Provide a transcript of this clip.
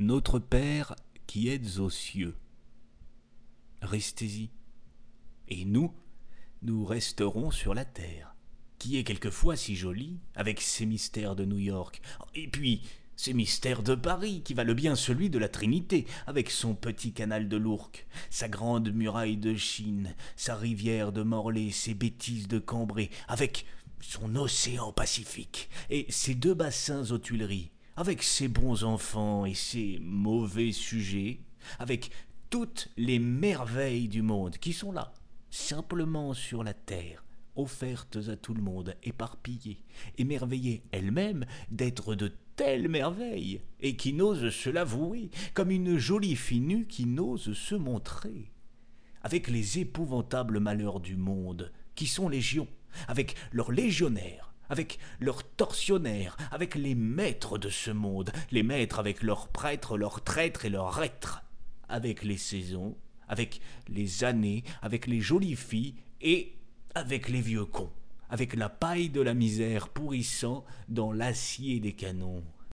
Notre Père qui êtes aux cieux. Restez-y. Et nous, nous resterons sur la terre, qui est quelquefois si jolie, avec ses mystères de New York, et puis ces mystères de Paris, qui valent bien celui de la Trinité, avec son petit canal de l'Ourcq, sa grande muraille de Chine, sa rivière de Morlaix, ses bêtises de Cambrai, avec son océan Pacifique, et ses deux bassins aux Tuileries, avec ses bons enfants et ses mauvais sujets, avec toutes les merveilles du monde qui sont là, simplement sur la terre, offertes à tout le monde, éparpillées, émerveillées elles-mêmes d'être de telle merveille, et qui n'ose se l'avouer, comme une jolie fille nue qui n'ose se montrer, avec les épouvantables malheurs du monde, qui sont légions, avec leurs légionnaires, avec leurs tortionnaires, avec les maîtres de ce monde, les maîtres avec leurs prêtres, leurs traîtres et leurs reîtres, avec les saisons, avec les années, avec les jolies filles et avec les vieux cons, avec la paille de la misère pourrissant dans l'acier des canons.